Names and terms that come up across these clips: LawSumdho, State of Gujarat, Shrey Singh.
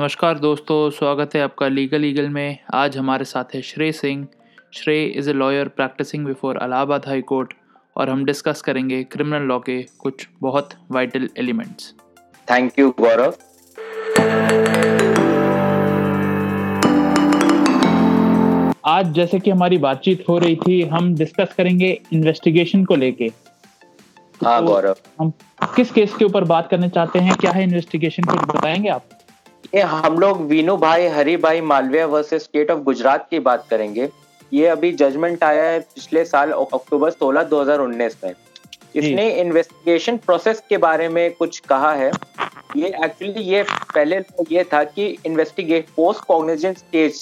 नमस्कार दोस्तों, स्वागत है आपका लीगल ईगल में। आज हमारे साथ है Shrey Singh. Shrey is a lawyer practising before Allahabad high court और हम डिस्कस करेंगे क्रिमिनल लॉ के कुछ बहुत vital elements. Thank you Gaurav. आज जैसे कि हमारी बातचीत हो रही थी, हम डिस्कस करेंगे इन्वेस्टिगेशन को लेके। हाँ गौरव, हम किस केस के ऊपर बात करने चाहते हैं? क्या है इन्वेस्टिगेशन, कुछ बताएंगे आप? ये हम लोग विनु भाई हरी भाई Malviya versus state of Gujarat की बात करेंगे। ये अभी जजमेंट आया है पिछले साल अक्टूबर 16 2019 में। इसने इन्वेस्टिगेशन प्रोसेस के बारे में कुछ कहा है। ये एक्चुअली ये पहले ये था कि इन्वेस्टिगेट पोस्ट कॉग्निजेंट स्टेज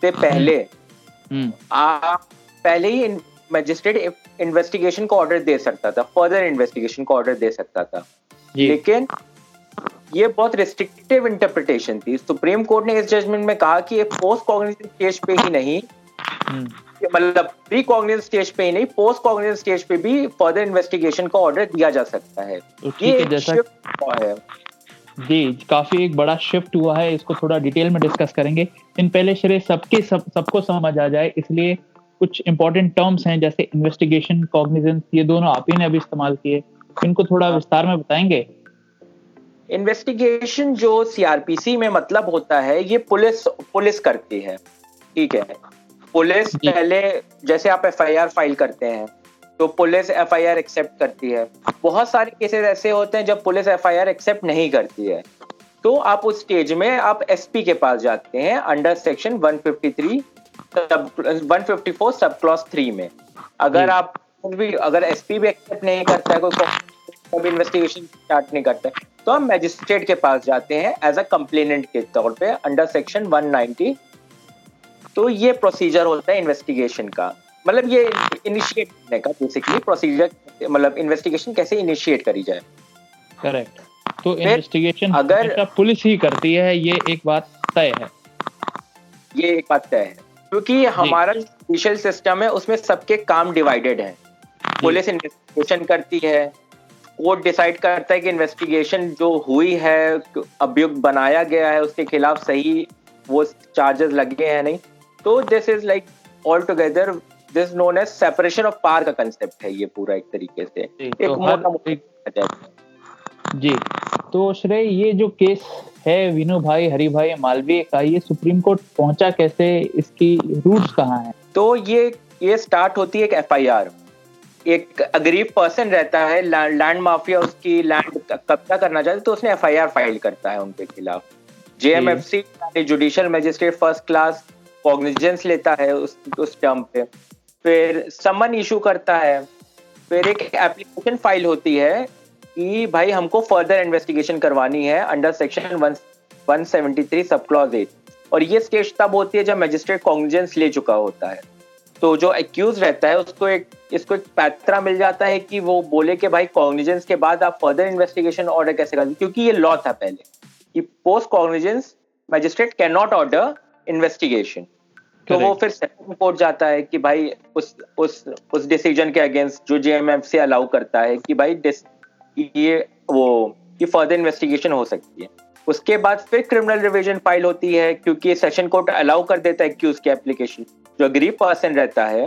से पहले ही मजिस्ट्रेट इन्वेस्टिगेशन का ऑर्डर दे सकता था, फर्दर इन्वेस्टिगेशन का ऑर्डर दे सकता था, लेकिन ये बहुत रिस्ट्रिक्टिव इंटरप्रिटेशन थी। सुप्रीम कोर्ट ने इस जजमेंट में कहा कि ये पोस्ट कॉग्निजेंट स्टेज पे ही नहीं, मतलब प्री कॉग्निजेंट स्टेज पे ही नहीं, पोस्ट कॉग्निजेंट स्टेज पे भी फर्दर इन्वेस्टिगेशन का ऑर्डर दिया जा सकता है। ये एक शिफ्ट हुआ है जी, काफी एक बड़ा शिफ्ट हुआ है। इसको थोड़ा डिटेल में डिस्कस करेंगे। इन पहले श्रेय सबके सबको समझ आ जाए इसलिए कुछ इंपॉर्टेंट टर्म्स हैं, जैसे इन्वेस्टिगेशन, कॉग्निजेंस, ये दोनों आप ही ने अभी इस्तेमाल किए, इनको थोड़ा विस्तार में बताएंगे। इन्वेस्टिगेशन जो सीआरपीसी में मतलब होता है, ये पुलिस करती है, ठीक है। पुलिस पहले, जैसे आप एफआईआर फाइल करते हैं तो पुलिस एफआईआर एक्सेप्ट करती है। बहुत सारे केसेस ऐसे होते हैं जब पुलिस एफआईआर एक्सेप्ट नहीं करती है, तो आप उस स्टेज में आप एसपी के पास जाते हैं अंडर सेक्शन 154 सब क्लॉज 3 में। अगर आप भी, अगर एसपी भी एक्सेप्ट नहीं करता है, कोई इन्वेस्टिगेशन स्टार्ट नहीं करता है, तो हम मैजिस्ट्रेट के पास जाते हैं एज अ कंप्लेनेंट के तौर पे अंडर सेक्शन 190। तो ये प्रोसीजर होता है इन्वेस्टिगेशन का, मतलब ये इनिशिएट करने का बेसिकली प्रोसीजर, मतलब इन्वेस्टिगेशन कैसे इनिशिएट करी जाए। करेक्ट। तो इन्वेस्टिगेशन अगर पुलिस ही करती है, ये एक बात तय है, ये एक बात तय है, क्योंकि हमारा जुडिशियल सिस्टम है उसमें सबके काम डिवाइडेड है। पुलिस इन्वेस्टिगेशन करती है, कोर्ट डिसाइड करता है कि इन्वेस्टिगेशन जो हुई है, अभियुक्त बनाया गया है, उसके खिलाफ सही वो चार्जेस लगे हैं नहीं, तो this is like all together, this known as separation of power का कांसेप्ट है ये पूरा, एक तरीके से एक मोटा मोटा जी। तो श्रेय, ये जो केस है विनु भाई हरी भाई मालवीय का, ये सुप्रीम कोर्ट पहुंचा कैसे, इसकी रूट्स कहाँ है? तो ये स्टार्ट होती है एक एफआईआर। एक अग्रीव पर्सन रहता है, लैंड माफिया उसकी लैंड कब्जा करना चाहते, तो उसने एफआईआर फाइल करता है उनके खिलाफ। JMFC judicial magistrate first class cognizance लेता है उस टर्म पे, फिर समन इशू करता है, फिर एक एप्लीकेशन फाइल होती है कि भाई हमको फर्दर इन्वेस्टिगेशन करवानी है अंडर सेक्शन 173 सब क्लॉज 8। और ये स्टेज तब होती है जब मजिस्ट्रेट कॉग्निजेंस ले चुका होता है। तो जो एक्यूज रहता है उसको इसको एक पैतरा मिल जाता है कि वो बोले कि भाई कॉग्निजेंस के बाद आप फर्दर इन्वेस्टिगेशन ऑर्डर कैसे करते, क्योंकि ये लॉ था पहले कि post cognizance magistrate can not order investigation. तो वो फिर सेकंड कोर्ट जाता है कि भाई उस डिसीजन के अगेंस्ट जो जेएमएफसी अलाउ करता है कि भाई ये फर्दर इन्वेस्टिगेशन हो सकती है। उसके बाद फिर क्रिमिनल रिवीजन फाइल होती है, क्योंकि सेशन कोर्ट अलाउ कर देता है एक्यूज के एप्लीकेशन। जो अग्रीव पर्सन रहता है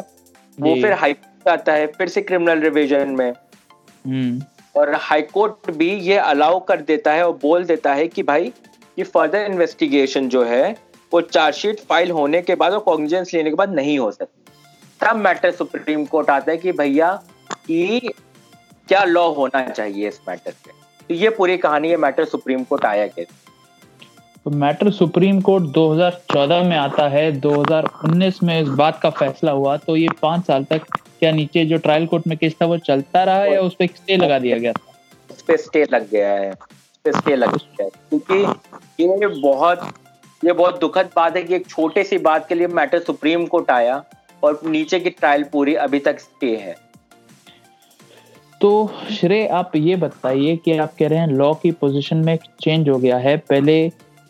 वो फिर हाई कोर्ट जाता है, फिर से क्रिमिनल रिवीजन में, और हाई कोर्ट भी ये अलाउ कर देता है और बोल देता है कि भाई ये फर्दर इन्वेस्टिगेशन जो है वो चार्जशीट फाइल होने के बाद और कॉग्निजेंस लेने के बाद नहीं हो सकती। तब मैटर सुप्रीम कोर्ट आता है कि भैया कि क्या लॉ होना चाहिए इस मैटर पे। तो ये पूरी कहानी है मैटर सुप्रीम कोर्ट आया के। तो मैटर सुप्रीम कोर्ट 2014 में आता है, 2019 में इस बात का फैसला हुआ। तो ये 5 साल तक क्या नीचे जो ट्रायल कोर्ट में केस था वो चलता रहा है, या उस पे स्टे लगा दिया गया था? उस पे स्टे लग गया है, क्योंकि ये बहुत दुखद बात है कि एक छोटे सी बात के लिए मैटर सुप्रीम कोर्ट आया और नीचे की ट्रायल पूरी अभी तक स्टे है। तो श्रेय, आप ये बताइए कि आप कह रहे हैं लॉ की पोजीशन में चेंज हो गया है। पहले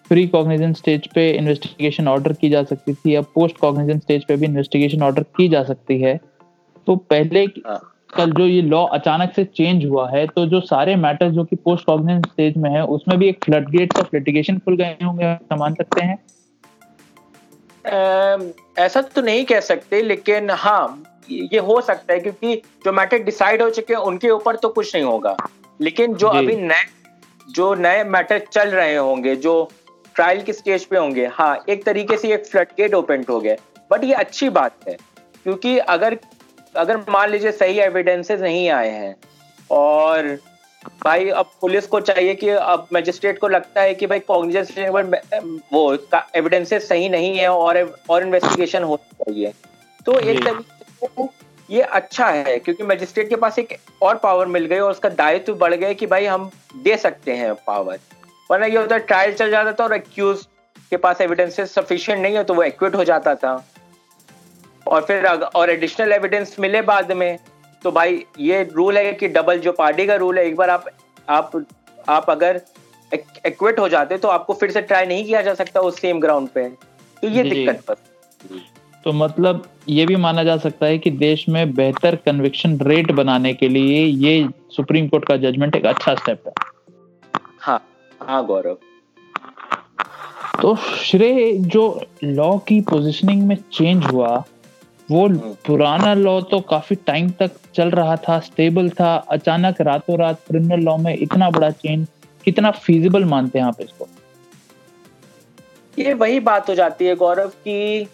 प्री कॉग्निजेंट स्टेज पे इन्वेस्टिगेशन ऑर्डर की जा सकती थी, अब पोस्ट कॉग्निजेंट स्टेज पे भी इन्वेस्टिगेशन ऑर्डर की जा सकती है। तो पहले कल जो ये लॉ अचानक से चेंज हुआ है तो जो सारे मैटर्स जो कि पोस्ट कॉग्निशन स्टेज में है उसमें भी एक फ्लड गेट्स ऑफ लिटिगेशन खुल गए होंगे, मान सकते हैं? ऐसा तो नहीं कह सकते, लेकिन हाँ ये हो सकता है क्योंकि जो मैटर डिसाइड हो चुके हैं उनके ऊपर तो कुछ नहीं होगा, लेकिन जो अभी नए मैटर चल रहे होंगे जो ट्रायल के स्टेज पे होंगे, हाँ एक तरीके से एक फ्लड गेट ओपन हो गया। बट ये अच्छी बात है क्योंकि अगर मान लीजिए सही एविडेंसेस नहीं आए हैं और भाई अब पुलिस को चाहिए कि अब मजिस्ट्रेट को लगता है कि भाई कॉग्निजेंस वो एविडेंसेस सही नहीं है और इन्वेस्टिगेशन होनी चाहिए, तो एक तरीके से ये अच्छा है क्योंकि मजिस्ट्रेट के पास एक और पावर मिल गई और उसका दायित्व बढ़ गया कि भाई हम दे सकते हैं पावर। वरना ये होता है ट्रायल चल जाता था और एक्यूज के पास एविडेंसेस सफिशिएंट नहीं है तो वो एक्विट हो जाता था और फिर और एडिशनल एविडेंस मिले बाद में, तो भाई ये रूल है कि डबल जो पार्टी का रूल है, एक बार आप अगर एक्विट हो जाते तो आपको फिर से ट्राई नहीं किया जा सकता उस सेम ग्राउंड पे, तो ये दिक्कत पर। तो मतलब ये भी माना जा सकता है कि देश में बेहतर कन्विक्शन रेट बनाने के लिए ये सुप्रीम कोर्ट का जजमेंट एक अच्छा स्टेप है। हाँ हाँ गौरव, तो श्रेय जो लॉ की पोजिशनिंग में चेंज हुआ, वो पुराना लॉ तो काफी टाइम तक चल रहा था, स्टेबल था, अचानक रातों रात क्रिमिनल लॉ में इतना बड़ा चेंज कितना फीजिबल मानते हैं आप इसको? ये वही बात हो जाती है गौरव कि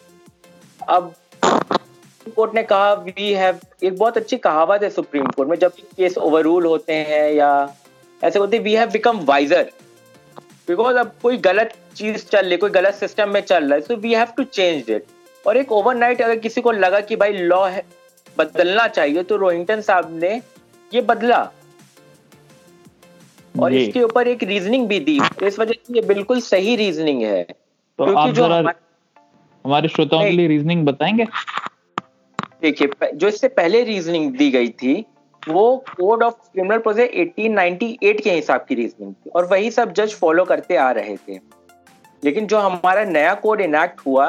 अब कोर्ट ने कहा वी हैव, एक बहुत अच्छी कहावत है सुप्रीम कोर्ट में जब केस ओवररूल होते हैं या ऐसे होते, we have become wiser because अब कोई गलत चीज चल रही है, कोई गलत सिस्टम में चल रहा है, so we have to change it. और एक ओवरनाइट अगर किसी को लगा कि भाई लॉ है बदलना चाहिए तो रोहिंटन साहब ने ये बदला और इसके ऊपर एक रीजनिंग भी दी, तो इस वजह से ये बिल्कुल सही रीजनिंग है। तो आप जो हमारे श्रोताओं के लिए रीजनिंग बताएंगे? देखिए, जो इससे पहले रीजनिंग दी गई थी वो कोड ऑफ क्रिमिनल प्रोसेस 1898 के हिसाब की रीजनिंग थी और वही सब जज फॉलो करते आ रहे थे। लेकिन जो हमारा नया कोड इनैक्ट हुआ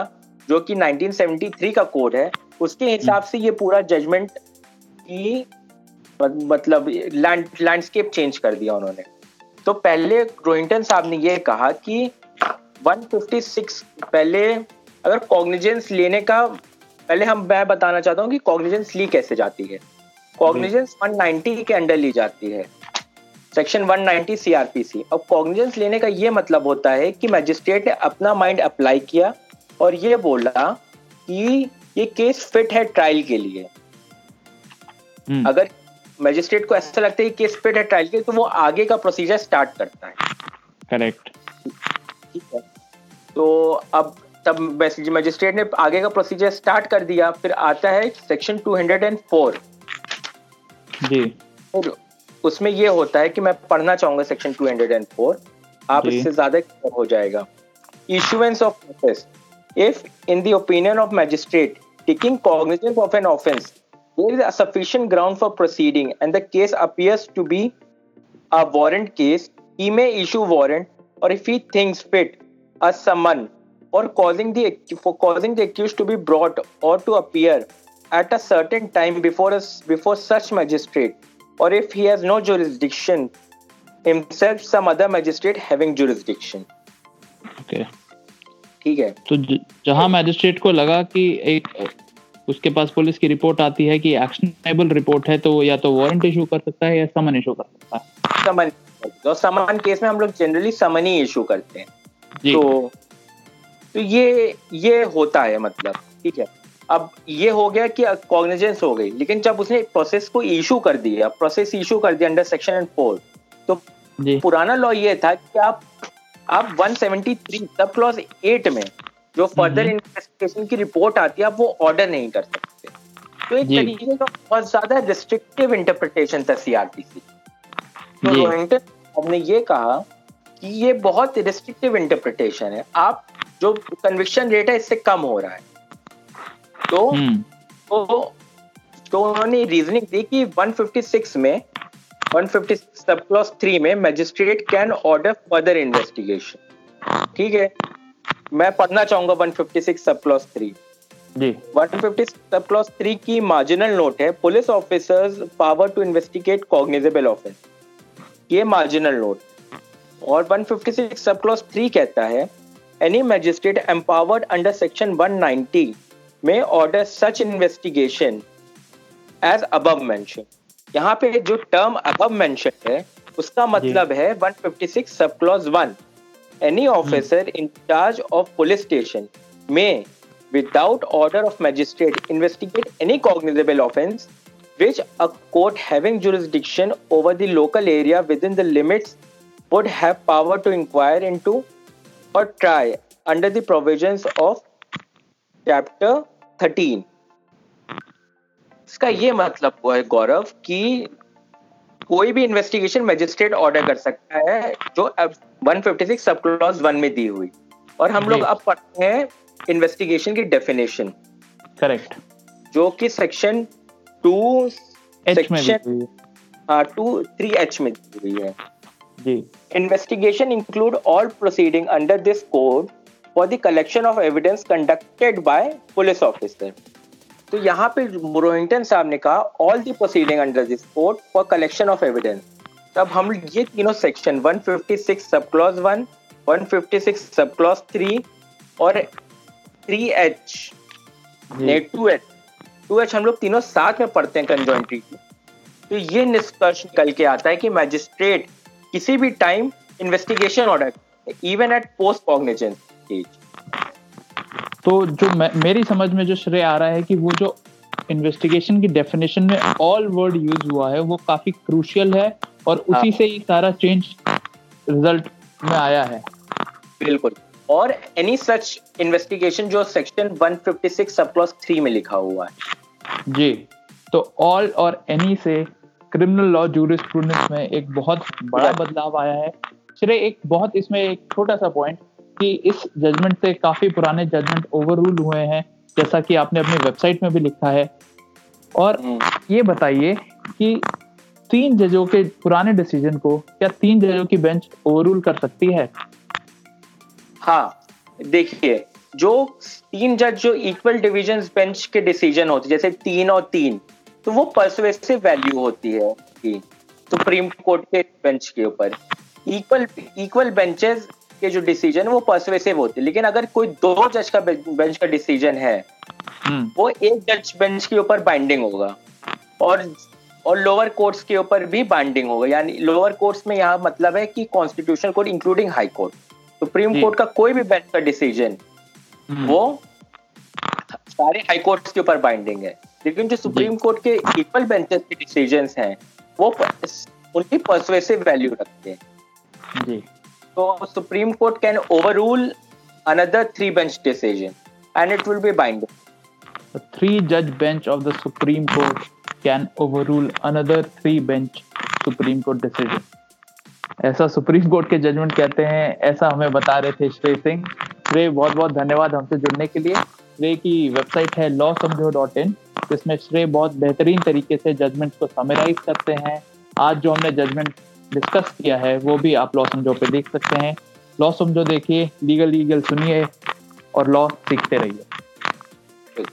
जो कि 1973 का कोड है, उसके हिसाब से ये पूरा जजमेंट की मतलब लैंडस्केप चेंज कर दिया उन्होंने। तो पहले रोहिंटन साहब ने ये कहा कि 156 पहले अगर कॉग्निजेंस लेने का, पहले हम मैं बताना चाहता हूँ कि कॉग्निजेंस ली कैसे जाती है। कॉग्निजेंस 190 के अंडर ली जाती है, सेक्शन 190 सीआरपीसी। अब कॉग्निजेंस लेने का ये मतलब होता है कि मजिस्ट्रेट ने अपना माइंड अप्लाई किया और ये बोला कि ये केस फिट है ट्रायल के लिए। अगर मजिस्ट्रेट को ऐसा लगता है कि केस फिट है ट्रायल के लिए तो वो आगे का प्रोसीजर स्टार्ट करता है। करेक्ट, ठीक है। तो अब तब मजिस्ट्रेट ने आगे का प्रोसीजर स्टार्ट कर दिया, फिर आता है सेक्शन 204 जी। और उसमें ये होता है कि मैं पढ़ना चाहूंगा सेक्शन 204, आप इससे ज्यादा हो जाएगा। Issuance of notice, if in the opinion of magistrate taking cognizance of an offense there is a sufficient ground for proceeding and the case appears to be a warrant case, he may issue warrant or if he thinks fit a summon or for causing the accused to be brought or to appear at a certain time before such magistrate, or if he has no jurisdiction himself, some other magistrate having jurisdiction. Okay, ठीक है। तो जहां magistrate को लगा कि एक उसके पास police की रिपोर्ट आती है कि एक्शनेबल रिपोर्ट है तो वो या तो वारंट इशू कर सकता है या समन इशू कर सकता है। समन केस में हम लोग जनरली समन ही इशू करते हैं। तो ये होता है, मतलब ठीक है। अब ये हो गया कि कॉग्निजेंस हो गई, लेकिन जब उसने प्रोसेस को इशू कर दिया, प्रोसेस इशू कर दिया अंडर सेक्शन 4, तो पुराना लॉ ये था कि आप 173 सब क्लॉज 8 में जो फर्दर इन्वेस्टिगेशन की रिपोर्ट आती है आप वो ऑर्डर नहीं कर सकते। तो एक तरीके का बहुत ज्यादा रिस्ट्रिक्टिव इंटरप्रिटेशन था सीआरपीसी। तो रोहिंटन हमने ये कहा कि ये बहुत रिस्ट्रिक्टिव इंटरप्रिटेशन है, आप जो कन्विक्शन रेट है इससे कम हो रहा है। तो उन्होंने रीजनिंग दी कि 156 सब क्लॉज 3 में magistrate can order further investigation. ठीक है, मैं पढ़ना चाहूंगा 156 सब क्लॉज 3। जी 150 सब क्लॉज 3 की मार्जिनल नोट है, police officers power to investigate cognizable offence, ये मार्जिनल नोट। और 156 सब क्लॉज 3 कहता है any magistrate empowered under section 190 में order such investigation as above mention. यहाँ पे जो टर्म अबव मेंशन है उसका मतलब है 156 sub clause 1 any officer in charge of police station में without order of magistrate investigate any cognizable offence which a court having jurisdiction over the local area within the limits would have power to inquire into or try under the provisions of chapter 13। इसका ये मतलब हुआ है गौरव कि कोई भी investigation magistrate order कर सकता है जो 156 सब क्लॉज 1 में दी हुई। और हम लोग अब पढ़ते हैं इन्वेस्टिगेशन की डेफिनेशन, करेक्ट, जो कि सेक्शन 2 सेक्शन 2(3)(h) में दी हुई है जी। Investigation include all proceeding under this code for the collection of evidence conducted by police officer. तो यहाँ पे रोहिंटन साहब ने कहा all the proceeding under this code for collection of evidence. तब हम ये तीनों section 156 sub clause 1, 156 sub clause 3 और 3H ने 2H हम लोग तीनों साथ में पढ़ते हैं कंजॉइंटली। तो ये निष्कर्ष निकल के आता है कि मजिस्ट्रेट किसी भी time investigation order even at post cognizance stage. तो जो मेरी समझ में जो श्रेय आ रहा है कि वो जो इन्वेस्टिगेशन की डेफिनेशन में ऑल वर्ड यूज हुआ है वो काफी क्रूशियल है और उसी से ही सारा चेंज रिजल्ट में आया है। बिल्कुल। और एनी सच इन्वेस्टिगेशन जो सेक्शन 156 सब क्लॉज 3 में लिखा हुआ है जी। तो ऑल और एनी से क्रिमिनल लॉ ज्यूरिसप्रूडेंस में एक बहुत बड़ा बदलाव आया है। श्रेय एक बहुत इसमें एक छोटा सा पॉइंट कि इस जजमेंट से काफी पुराने जजमेंट ओवररूल हुए हैं, जैसा कि आपने अपनी वेबसाइट में भी लिखा है। और ये बताइए कि 3 जजों के पुराने डिसीजन को क्या 3 जजों की बेंच ओवररूल कर सकती है? हाँ, देखिए जो 3 जज जो इक्वल डिवीजन बेंच के डिसीजन होते जैसे 3 और 3 तो वो परसुएसिव वैल्यू होती है सुप्रीम कोर्ट के बेंच के ऊपर। इक्वल बेंचेस के जो डिसीजन वो परसुएसिव होते हैं, लेकिन अगर कोई 2 जज का बेंच का डिसीजन है वो एक जज बेंच के ऊपर बाइंडिंग होगा और लोअर कोर्ट्स के ऊपर भी बाइंडिंग होगा। यानी लोअर कोर्ट्स में यहाँ मतलब है कि constitutional court including high court. Supreme court का कोई भी बेंच का डिसीजन वो सारे हाई कोर्ट्स के ऊपर बाइंडिंग है, लेकिन जो सुप्रीम कोर्ट के इक्वल बेंचेस के डिसीजंस हैं वो उनकी परसुएसिव वैल्यू रखते हैं जी। तो supreme court can overrule another 3 bench decision and it will be binding. 3 जज bench of the supreme court can overrule another 3 bench supreme court decision, ऐसा सुप्रीम कोर्ट के जजमेंट कहते हैं, ऐसा हमें बता रहे थे श्रेय सिंह। श्रेय बहुत बहुत धन्यवाद हमसे जुड़ने के लिए। श्रेय की वेबसाइट है lawsumdho.in जिसमें श्रेय बहुत बेहतरीन तरीके से जजमेंट्स को समराइज करते हैं। आज जो हमने जजमेंट डिस्कस किया है वो भी आप LawSumdho पे देख सकते हैं। LawSumdho देखिए, लीगल सुनिए और लॉ सीखते रहिए।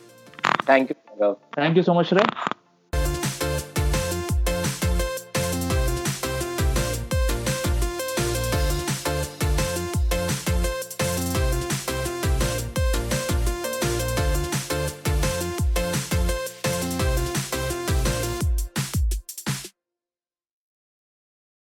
थैंक यू सो मच श्रेय।